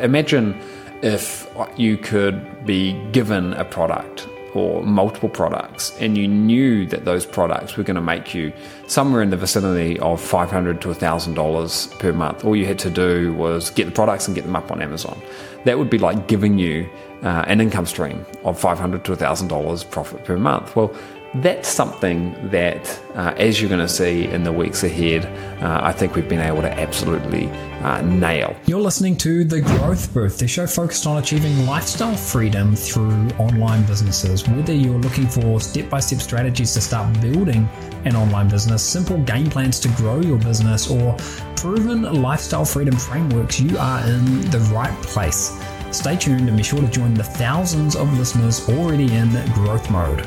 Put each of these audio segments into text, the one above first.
Imagine if you could be given a product or multiple products and you knew that those products were going to make you somewhere in the vicinity of $500 to $1,000 per month. All you had to do was get the products and get them up on Amazon. That would be like giving you an income stream of $500 to $1,000 profit per month. Well, that's something that, as you're going to see in the weeks ahead, I think we've been able to absolutely nail. You're listening to The Growth Booth, the show focused on achieving lifestyle freedom through online businesses. Whether you're looking for step-by-step strategies to start building an online business, simple game plans to grow your business, or proven lifestyle freedom frameworks, you are in the right place. Stay tuned and be sure to join the thousands of listeners already in growth mode.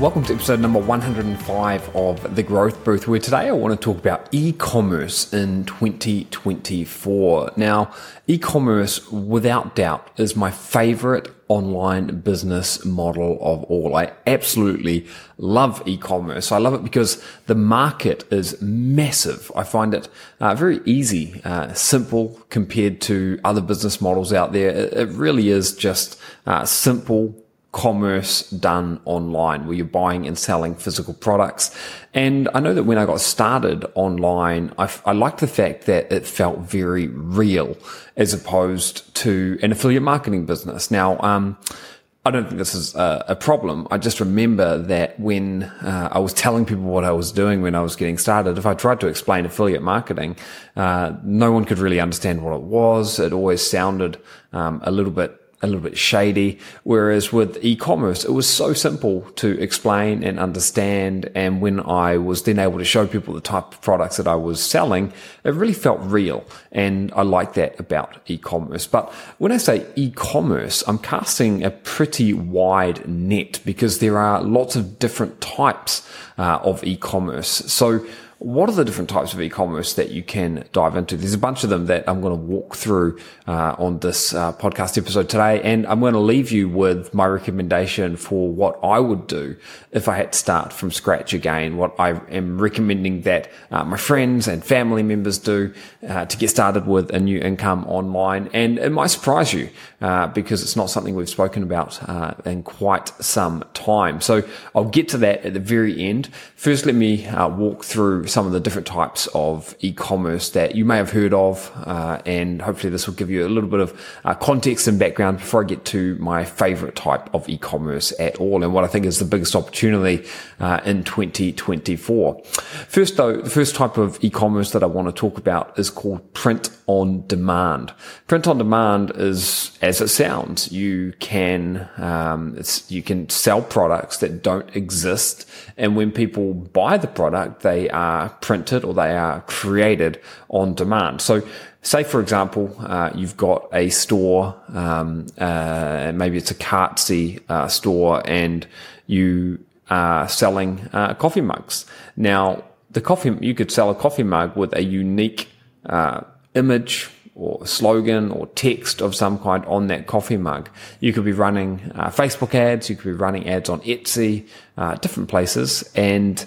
Welcome to episode number 105 of The Growth Booth, where today I want to talk about e-commerce in 2024. Now, e-commerce, without doubt, is my favorite online business model of all. I absolutely love e-commerce. I love it because the market is massive. I find it very easy, simple compared to other business models out there. It really is just simple commerce done online, where you're buying and selling physical products. And I know that when I got started online, I liked the fact that it felt very real as opposed to an affiliate marketing business. Now, I don't think this is a problem. I just remember that when I was telling people what I was doing when I was getting started, if I tried to explain affiliate marketing, no one could really understand what it was. It always sounded a little bit shady, whereas with e-commerce, it was so simple to explain and understand. And when I was then able to show people the type of products that I was selling, it really felt real. And I like that about e-commerce. But when I say e-commerce, I'm casting a pretty wide net because there are lots of different types of e-commerce. So what are the different types of e-commerce that you can dive into? There's a bunch of them that I'm going to walk through on this podcast episode today, and I'm going to leave you with my recommendation for what I would do if I had to start from scratch again, what I am recommending that my friends and family members do to get started with a new income online. And it might surprise you because it's not something we've spoken about in quite some time. So I'll get to that at the very end. First, let me walk through some of the different types of e-commerce that you may have heard of, and hopefully this will give you a little bit of context and background before I get to my favorite type of e-commerce at all and what I think is the biggest opportunity in 2024. First, though, the first type of e-commerce that I want to talk about is called Print-on-Demand. Print-on-Demand is, as it sounds, you can sell products that don't exist, and when people buy the product, they are printed or they are created on demand. So say, for example, you've got a store, maybe it's a Cartzy store, and you are selling coffee mugs. Now, you could sell a coffee mug with a unique image or slogan or text of some kind on that coffee mug. You could be running Facebook ads, you could be running ads on Etsy, different places, and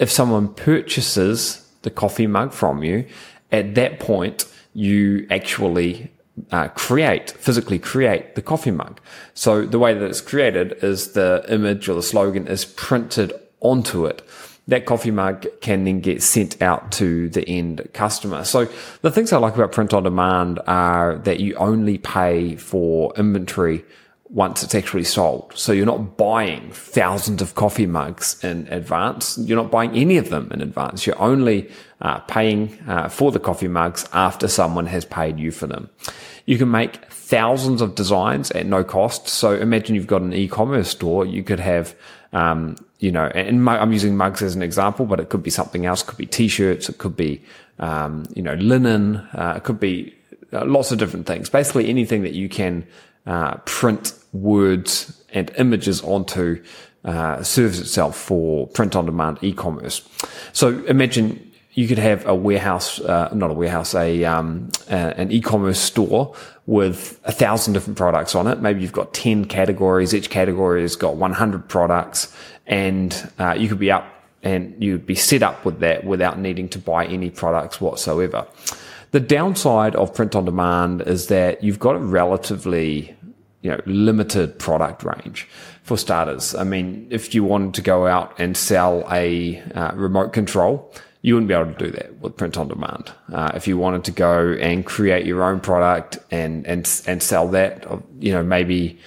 if someone purchases the coffee mug from you, at that point, you actually physically create the coffee mug. So the way that it's created is the image or the slogan is printed onto it. That coffee mug can then get sent out to the end customer. So the things I like about print-on-demand are that you only pay for inventory once it's actually sold. So you're not buying thousands of coffee mugs in advance. You're not buying any of them in advance. You're only paying for the coffee mugs after someone has paid you for them. You can make thousands of designs at no cost. So imagine you've got an e-commerce store. You could have, and I'm using mugs as an example, but it could be something else. It could be t-shirts. It could be, linen. It could be lots of different things. Basically anything that you can print words and images onto serves itself for print-on-demand e-commerce. So imagine you could have an e-commerce store with 1,000 different products on it. Maybe you've got 10 categories. Each category has got 100 products, and you could be up and you'd be set up with that without needing to buy any products whatsoever. The downside of print-on-demand is that you've got a relatively, limited product range. For starters, I mean, if you wanted to go out and sell a remote control, you wouldn't be able to do that with print-on-demand. If you wanted to go and create your own product and sell that, maybe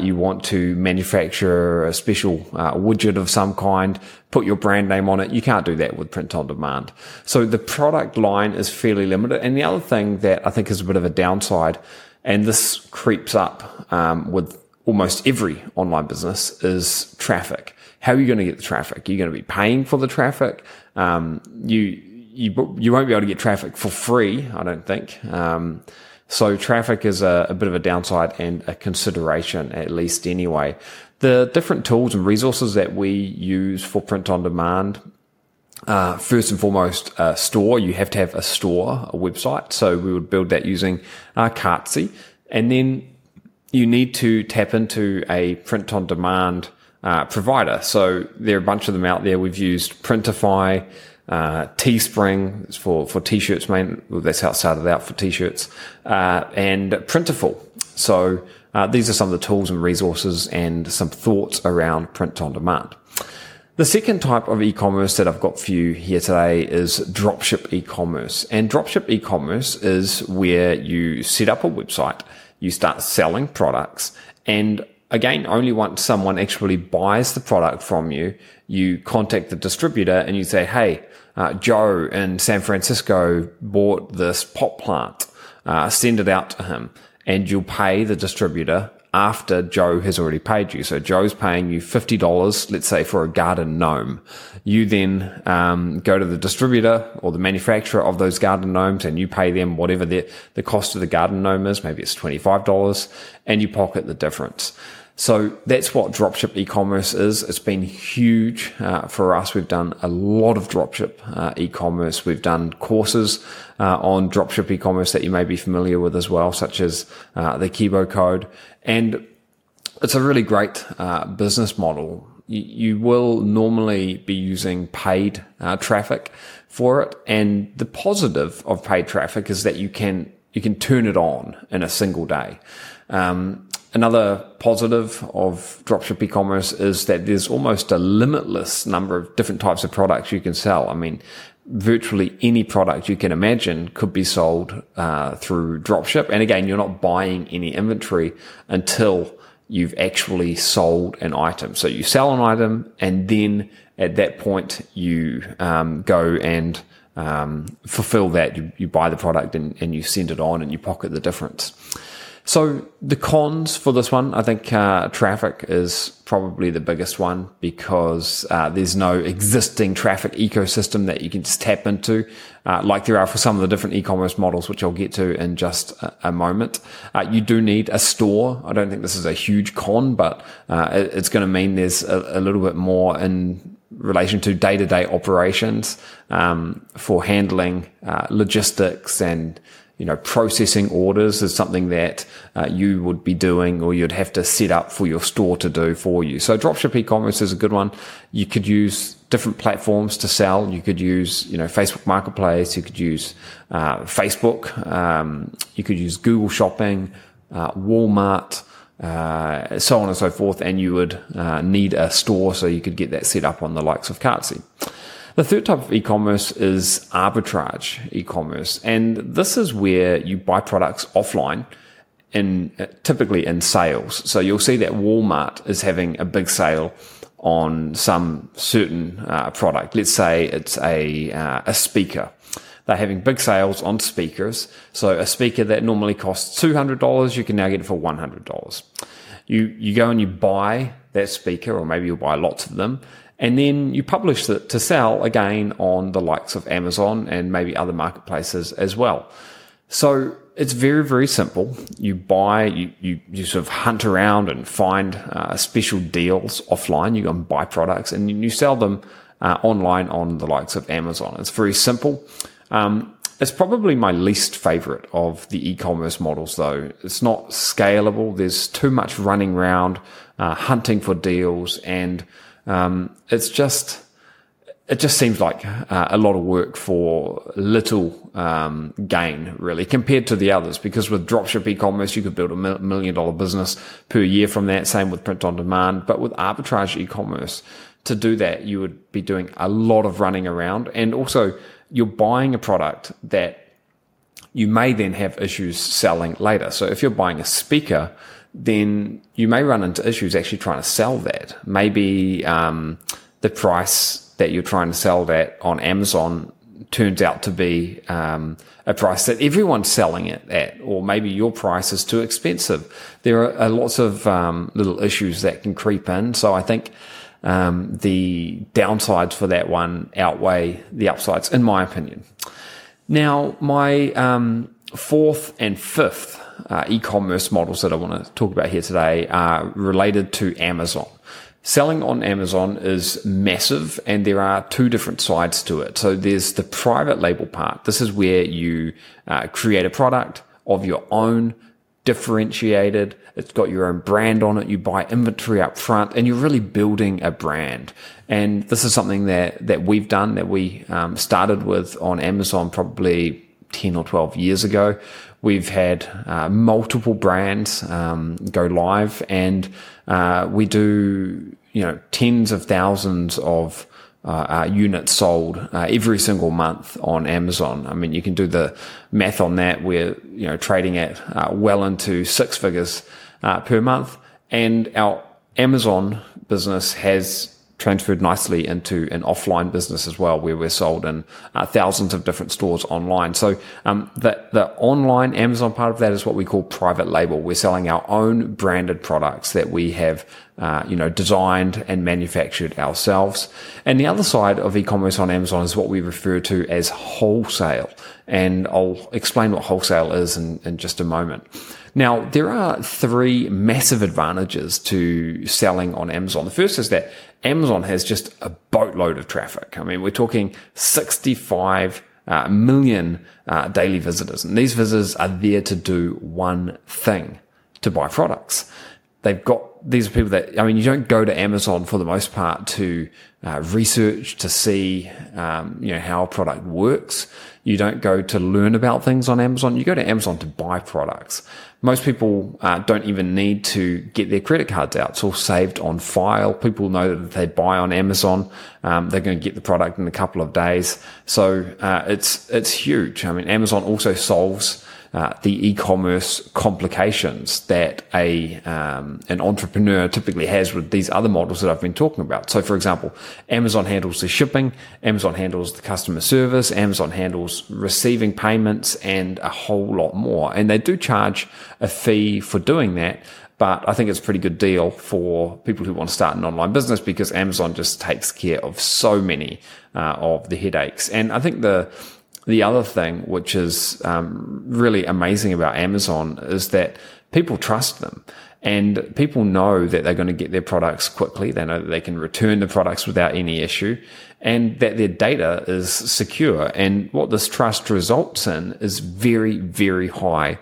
you want to manufacture a special widget of some kind, put your brand name on it. You can't do that with print-on-demand. So the product line is fairly limited. And the other thing that I think is a bit of a downside, and this creeps up with almost every online business, is traffic. How are you going to get the traffic? You're going to be paying for the traffic. You won't be able to get traffic for free, I don't think. So traffic is a bit of a downside and a consideration, at least anyway. The different tools and resources that we use for print-on-demand, first and foremost, a store. You have to have a store, a website. So we would build that using Cartzy. And then you need to tap into a print-on-demand provider. So there are a bunch of them out there. We've used Printify, Teespring for t-shirts, mainly. Well, that's how it started out, for t-shirts, and Printful. So these are some of the tools and resources and some thoughts around print-on-demand. The second type of e-commerce that I've got for you here today is dropship e-commerce. And dropship e-commerce is where you set up a website, you start selling products, and again, only once someone actually buys the product from you, you contact the distributor and you say, hey, Joe in San Francisco bought this pot plant. Send it out to him, and you'll pay the distributor after Joe has already paid you. So Joe's paying you $50, let's say, for a garden gnome. You then go to the distributor or the manufacturer of those garden gnomes, and you pay them whatever the cost of the garden gnome is. Maybe it's $25, and you pocket the difference. So that's what dropship e-commerce is. It's been huge for us. We've done a lot of dropship e-commerce. We've done courses on dropship e-commerce that you may be familiar with as well, such as the Kibo Code. And it's a really great business model. You will normally be using paid traffic for it. And the positive of paid traffic is that you can turn it on in a single day. Another positive of dropship e-commerce is that there's almost a limitless number of different types of products you can sell. I mean, virtually any product you can imagine could be sold through dropship. And again, you're not buying any inventory until you've actually sold an item. So you sell an item, and then at that point you go and fulfill that. You buy the product and you send it on, and you pocket the difference. So the cons for this one, I think traffic is probably the biggest one, because there's no existing traffic ecosystem that you can just tap into, like there are for some of the different e-commerce models, which I'll get to in just a moment. You do need a store. I don't think this is a huge con, but it's going to mean there's a little bit more in relation to day-to-day operations for handling logistics and processing orders is something that you would be doing, or you'd have to set up for your store to do for you. So dropship e-commerce is a good one. You could use different platforms to sell. You could use, Facebook Marketplace. You could use Facebook. You could use Google Shopping, Walmart, so on and so forth. And you would need a store so you could get that set up on the likes of Cartzy. The third type of e-commerce is arbitrage e-commerce, and this is where you buy products offline, and typically in sales. So you'll see that Walmart is having a big sale on some certain product. Let's say it's a speaker. They're having big sales on speakers. So a speaker that normally costs $200, you can now get it for $100. You go and you buy that speaker, or maybe you'll buy lots of them. And then you publish it to sell again on the likes of Amazon and maybe other marketplaces as well. So it's very, very simple. You buy, you sort of hunt around and find special deals offline. You go and buy products, and you sell them online on the likes of Amazon. It's very simple. It's probably my least favorite of the e-commerce models, though. It's not scalable. There's too much running around, hunting for deals, and it's just it just seems like a lot of work for little gain, really, compared to the others. Because with dropship e-commerce, you could build a $1 million business per year from that. Same with print-on-demand. But with arbitrage e-commerce, to do that, you would be doing a lot of running around. And also, you're buying a product that you may then have issues selling later. So if you're buying a speaker, then you may run into issues actually trying to sell that. Maybe the price that you're trying to sell that on Amazon turns out to be a price that everyone's selling it at, or maybe your price is too expensive. There are lots of little issues that can creep in. So I think the downsides for that one outweigh the upsides, in my opinion. Now, my fourth and fifth e-commerce models that I want to talk about here today are related to Amazon. Selling on Amazon is massive, and there are two different sides to it. So there's the private label part. This is where you create a product of your own, differentiated. It's got your own brand on it. You buy inventory up front, and you're really building a brand. And this is something that we've done, that we started with on Amazon probably 10 or 12 years ago. We've had multiple brands go live, and we do, tens of thousands of units sold every single month on Amazon. I mean, you can do the math on that. We're, trading at well into six figures per month, and our Amazon business has transferred nicely into an offline business as well, where we're sold in thousands of different stores online. So the online Amazon part of that is what we call private label. We're selling our own branded products that we have designed and manufactured ourselves. And the other side of e-commerce on Amazon is what we refer to as wholesale. And I'll explain what wholesale is in just a moment. Now, there are three massive advantages to selling on Amazon. The first is that Amazon has just a boatload of traffic. I mean, we're talking 65 million daily visitors. And these visitors are there to do one thing, to buy products. These are people that, you don't go to Amazon for the most part to research, to see, how a product works. You don't go to learn about things on Amazon. You go to Amazon to buy products. Most people don't even need to get their credit cards out. It's all saved on file. People know that if they buy on Amazon, they're going to get the product in a couple of days. So it's huge. Amazon also solves the e-commerce complications that an entrepreneur typically has with these other models that I've been talking about. So, for example, Amazon handles the shipping, Amazon handles the customer service, Amazon handles receiving payments, and a whole lot more. And they do charge a fee for doing that, but I think it's a pretty good deal for people who want to start an online business, because Amazon just takes care of so many of the headaches. And I think the other thing which is really amazing about Amazon is that people trust them, and people know that they're going to get their products quickly. They know that they can return the products without any issue, and that their data is secure. And what this trust results in is very, very high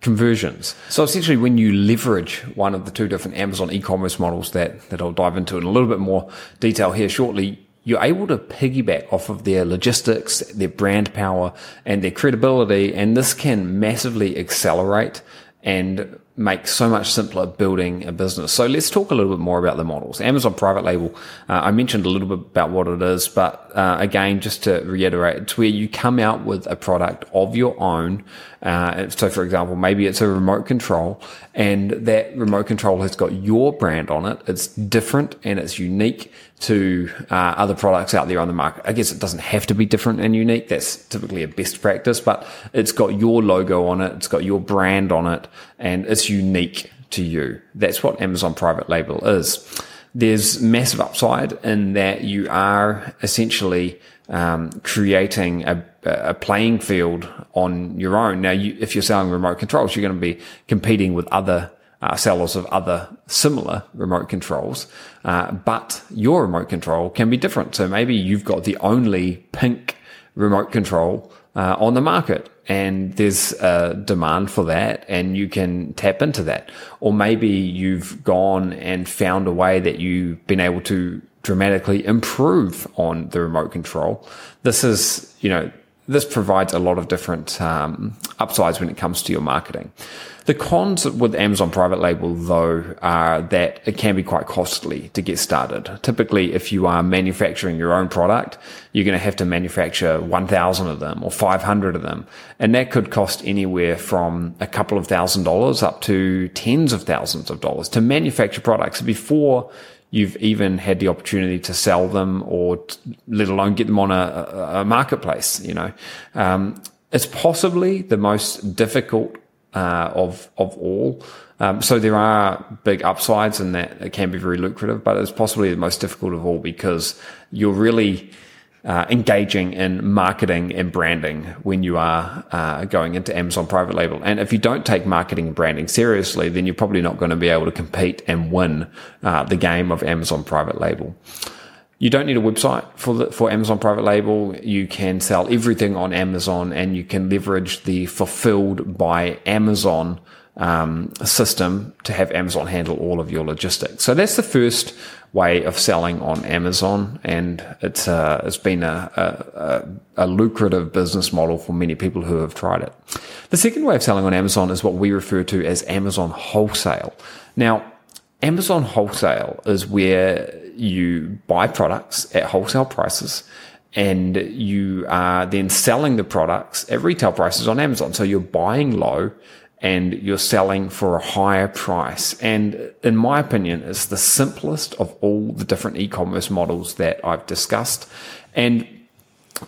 conversions. So essentially, when you leverage one of the two different Amazon e-commerce models that I'll dive into in a little bit more detail here shortly, you're able to piggyback off of their logistics, their brand power, and their credibility. And this can massively accelerate and make so much simpler building a business. So let's talk a little bit more about the models. Amazon Private Label, I mentioned a little bit about what it is, but again, just to reiterate, it's where you come out with a product of your own. So for example, maybe it's a remote control, and that remote control has got your brand on it. It's different and it's unique to other products out there on the market. I guess it doesn't have to be different and unique. That's typically a best practice, but it's got your logo on it. It's got your brand on it, and it's unique to you. That's what Amazon Private Label is. There's massive upside in that you are essentially creating a playing field on your own. Now, if you're selling remote controls, you're going to be competing with other sellers of other similar remote controls, but your remote control can be different. So maybe you've got the only pink remote control on the market, and there's a demand for that, and you can tap into that. Or maybe you've gone and found a way that you've been able to dramatically improve on the remote control. This provides a lot of different upsides when it comes to your marketing. The cons with Amazon Private Label, though, are that it can be quite costly to get started. Typically, if you are manufacturing your own product, you're going to have to manufacture 1,000 of them or 500 of them. And that could cost anywhere from a couple of $1,000s up to tens of thousands of dollars to manufacture products before you've even had the opportunity to sell them or let alone get them on a marketplace. It's possibly the most difficult of all. So there are big upsides in that it can be very lucrative, but it's possibly the most difficult of all because you're really engaging in marketing and branding when you are going into Amazon Private Label. And if you don't take marketing and branding seriously, then you're probably not going to be able to compete and win the game of Amazon Private Label. You don't need a website for Amazon Private Label. You can sell everything on Amazon, and you can leverage the Fulfilled by Amazon system to have Amazon handle all of your logistics. So that's the first way of selling on Amazon, and it's been a lucrative business model for many people who have tried it. The second way of selling on Amazon is what we refer to as Amazon Wholesale. Now, Amazon Wholesale is where you buy products at wholesale prices, and you are then selling the products at retail prices on Amazon. So you're buying low and you're selling for a higher price. And in my opinion, it's the simplest of all the different e-commerce models that I've discussed. And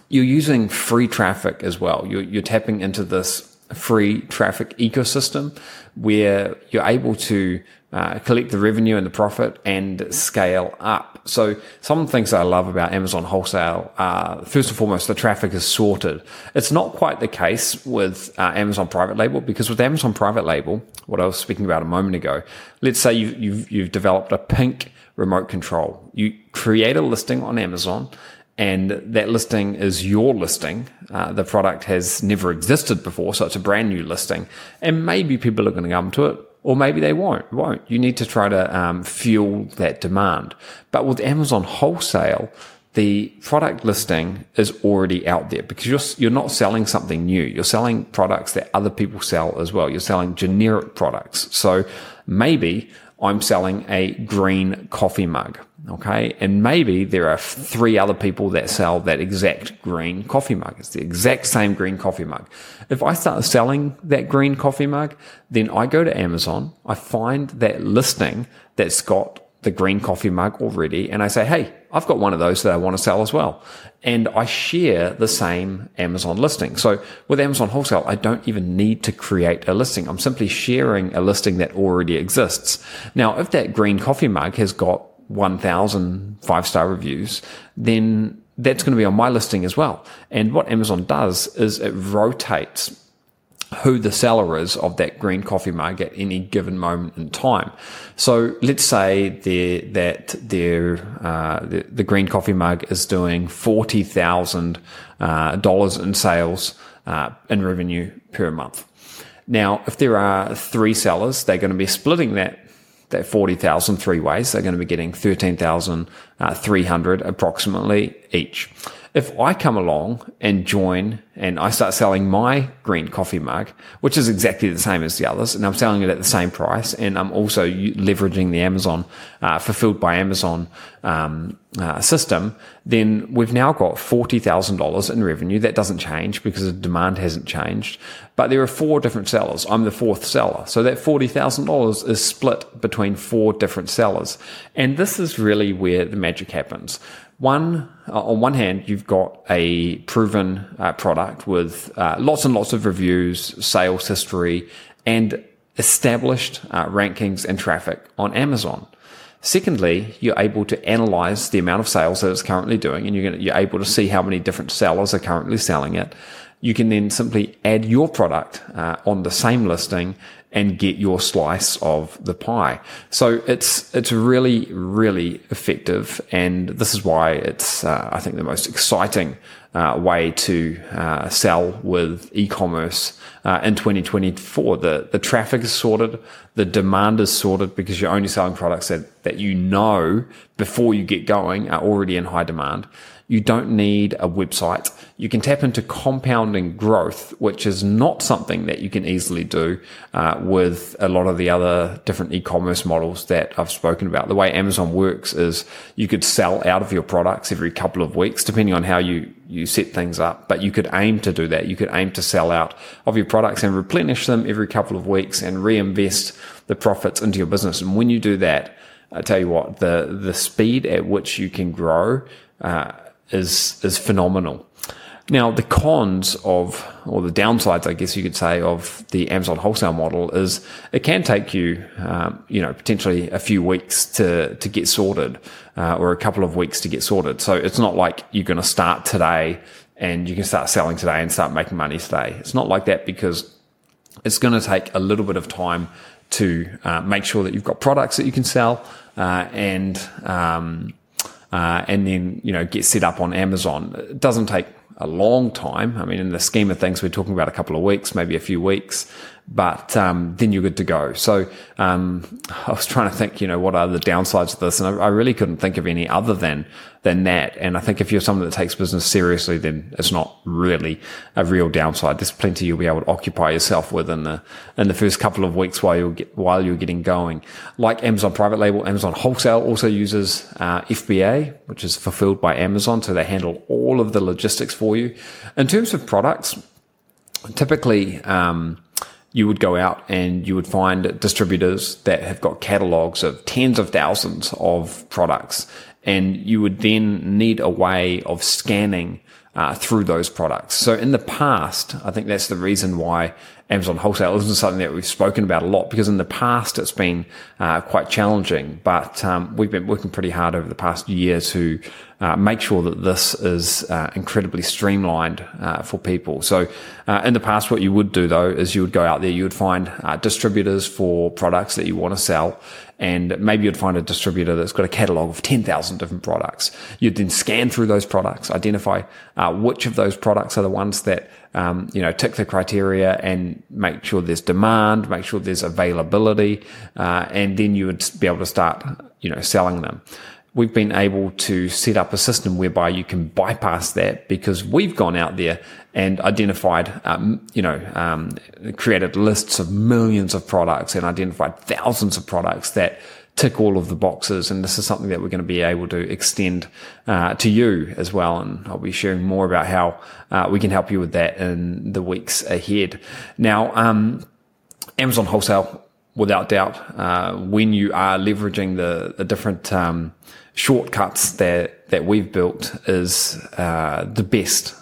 you're using free traffic as well. You're tapping into this free traffic ecosystem where you're able to collect the revenue and the profit and scale up. So some of the things I love about Amazon Wholesale are, first and foremost, the traffic is sorted. It's not quite the case with Amazon Private Label, because with Amazon Private Label, what I was speaking about a moment ago, let's say you've developed a pink remote control. You create a listing on Amazon, and that listing is your listing. The product has never existed before, so it's a brand new listing. And maybe people are going to come to it, or maybe they won't. You need to try to fuel that demand. But with Amazon Wholesale, the product listing is already out there because you're not selling something new. You're selling products that other people sell as well. You're selling generic products. So maybe I'm selling a green coffee mug. Okay. And maybe there are 3 other people that sell that exact green coffee mug. It's the exact same green coffee mug. If I start selling that green coffee mug, then I go to Amazon, I find that listing that's got the green coffee mug already, and I say, hey, I've got one of those that I want to sell as well. And I share the same Amazon listing. So with Amazon Wholesale, I don't even need to create a listing. I'm simply sharing a listing that already exists. Now, if that green coffee mug has got 1,000 5-star reviews, then that's going to be on my listing as well. And what Amazon does is it rotates who the seller is of that green coffee mug at any given moment in time. So let's say the green coffee mug is doing $40,000 in sales in revenue per month. Now, if there are 3 sellers, they're going to be splitting that 40,000 3 ways. They're going to be getting 13,300 approximately each. If I come along and join and I start selling my green coffee mug, which is exactly the same as the others, and I'm selling it at the same price, and I'm also leveraging the Amazon Fulfilled by Amazon system, then we've now got $40,000 in revenue. That doesn't change because the demand hasn't changed. But there are 4 different sellers. I'm the 4th seller. So that $40,000 is split between 4 different sellers. And this is really where the magic happens. On one hand, you've got a proven product with lots and lots of reviews, sales history, and established rankings and traffic on Amazon. Secondly, you're able to analyze the amount of sales that it's currently doing, and you're able to see how many different sellers are currently selling it. you can then simply add your product on the same listing and get your slice of the pie. So it's really, really effective. And this is why it's, I think, the most exciting way to sell with e-commerce in 2024. The traffic is sorted, the demand is sorted, because you're only selling products that you know before you get going are already in high demand. You don't need a website. You can tap into compounding growth, which is not something that you can easily do with a lot of the other different e-commerce models that I've spoken about. The way Amazon works is you could sell out of your products every couple of weeks, depending on how you set things up, but you could aim to do that. You could aim to sell out of your products and replenish them every couple of weeks and reinvest the profits into your business. And when you do that, I tell you what, the speed at which you can grow is phenomenal. Now, the cons of, or the downsides, I guess you could say, of the Amazon wholesale model is it can take you, potentially a few weeks to get sorted, or a couple of weeks to get sorted. So it's not like you're going to start today and you can start selling today and start making money today. It's not like that, because it's going to take a little bit of time to make sure that you've got products that you can sell, and then, get set up on Amazon. It doesn't take a long time. I mean, in the scheme of things, we're talking about a couple of weeks, maybe a few weeks, but then you're good to go. So I was trying to think, what are the downsides of this? And I really couldn't think of any other than that. And I think if you're someone that takes business seriously, then it's not really a real downside. There's plenty you'll be able to occupy yourself with in the first couple of weeks while you're getting going. Like Amazon Private Label, Amazon Wholesale also uses FBA, which is fulfilled by Amazon, so they handle all of the logistics for you. In terms of products, typically you would go out and you would find distributors that have got catalogs of tens of thousands of products, and you would then need a way of scanning through those products. So in the past, I think that's the reason why Amazon wholesale isn't something that we've spoken about a lot, because in the past it's been quite challenging, but we've been working pretty hard over the past year to make sure that this is incredibly streamlined for people. So in the past, what you would do, though, is you would go out there, you would find distributors for products that you want to sell, and maybe you'd find a distributor that's got a catalogue of 10,000 different products. You'd then scan through those products, identify which of those products are the ones that tick the criteria, and make sure there's demand, make sure there's availability, and then you would be able to start, selling them. We've been able to set up a system whereby you can bypass that, because we've gone out there and identified, created lists of millions of products and identified thousands of products that tick all of the boxes. And this is something that we're going to be able to extend to you as well. And I'll be sharing more about how we can help you with that in the weeks ahead. Now, Amazon wholesale, without doubt, when you are leveraging the different shortcuts that we've built, is the best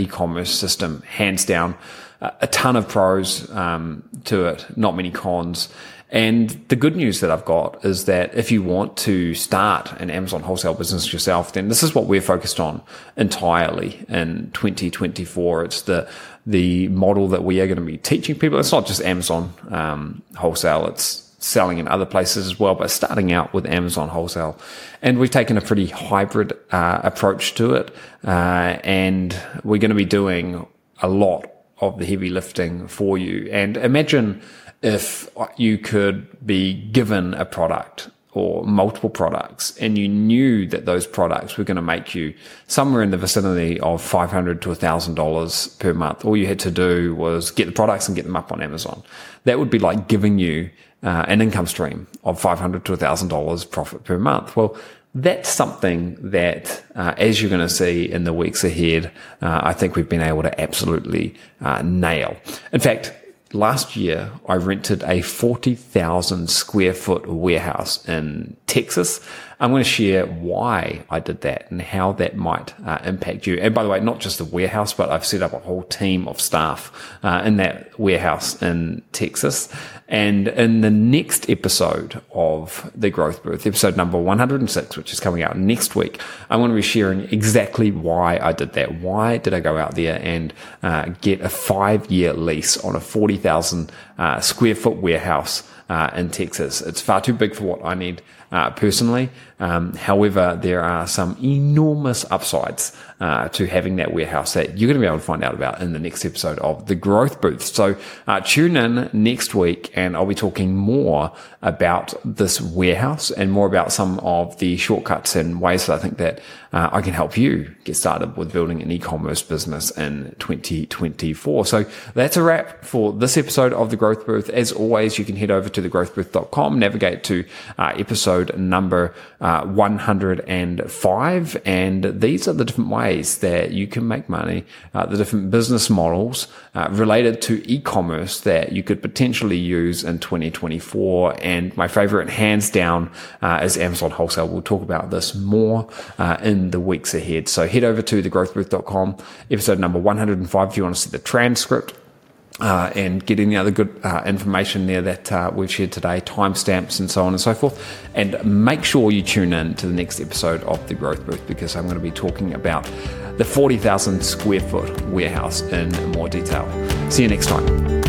e-commerce system, hands down. A ton of pros to it, not many cons. And the good news that I've got is that if you want to start an Amazon wholesale business yourself, then this is what we're focused on entirely in 2024. It's the model that we are going to be teaching people. It's not just Amazon wholesale. It's selling in other places as well, but starting out with Amazon wholesale. And we've taken a pretty hybrid approach to it. And we're going to be doing a lot of the heavy lifting for you. And imagine if you could be given a product or multiple products, and you knew that those products were going to make you somewhere in the vicinity of $500 to $1,000 per month. All you had to do was get the products and get them up on Amazon. That would be like giving you an income stream of $500 to $1,000 profit per month. Well, that's something that, as you're going to see in the weeks ahead, I think we've been able to absolutely nail. In fact, last year, I rented a 40,000 square foot warehouse in Texas. I'm going to share why I did that and how that might impact you. And by the way, not just the warehouse, but I've set up a whole team of staff in that warehouse in Texas. And in the next episode of The Growth Booth, episode number 106, which is coming out next week, I'm going to be sharing exactly why I did that. Why did I go out there and get a 5-year lease on a 40,000 square foot warehouse in Texas? It's far too big for what I need personally. However, there are some enormous upsides to having that warehouse that you're going to be able to find out about in the next episode of The Growth Booth. So tune in next week, and I'll be talking more about this warehouse and more about some of the shortcuts and ways that I think that I can help you get started with building an e-commerce business in 2024. So that's a wrap for this episode of The Growth Booth. As always, you can head over to thegrowthbooth.com, navigate to episode number 105, and these are the different ways that you can make money, the different business models related to e-commerce that you could potentially use in 2024. And my favorite, hands down, is Amazon Wholesale. We'll talk about this more in the weeks ahead. So head over to thegrowthbooth.com, episode number 105, if you want to see the transcript. And get any other good information there that we've shared today, timestamps and so on and so forth. And make sure you tune in to the next episode of The Growth Booth, because I'm going to be talking about the 40,000 square foot warehouse in more detail. See you next time.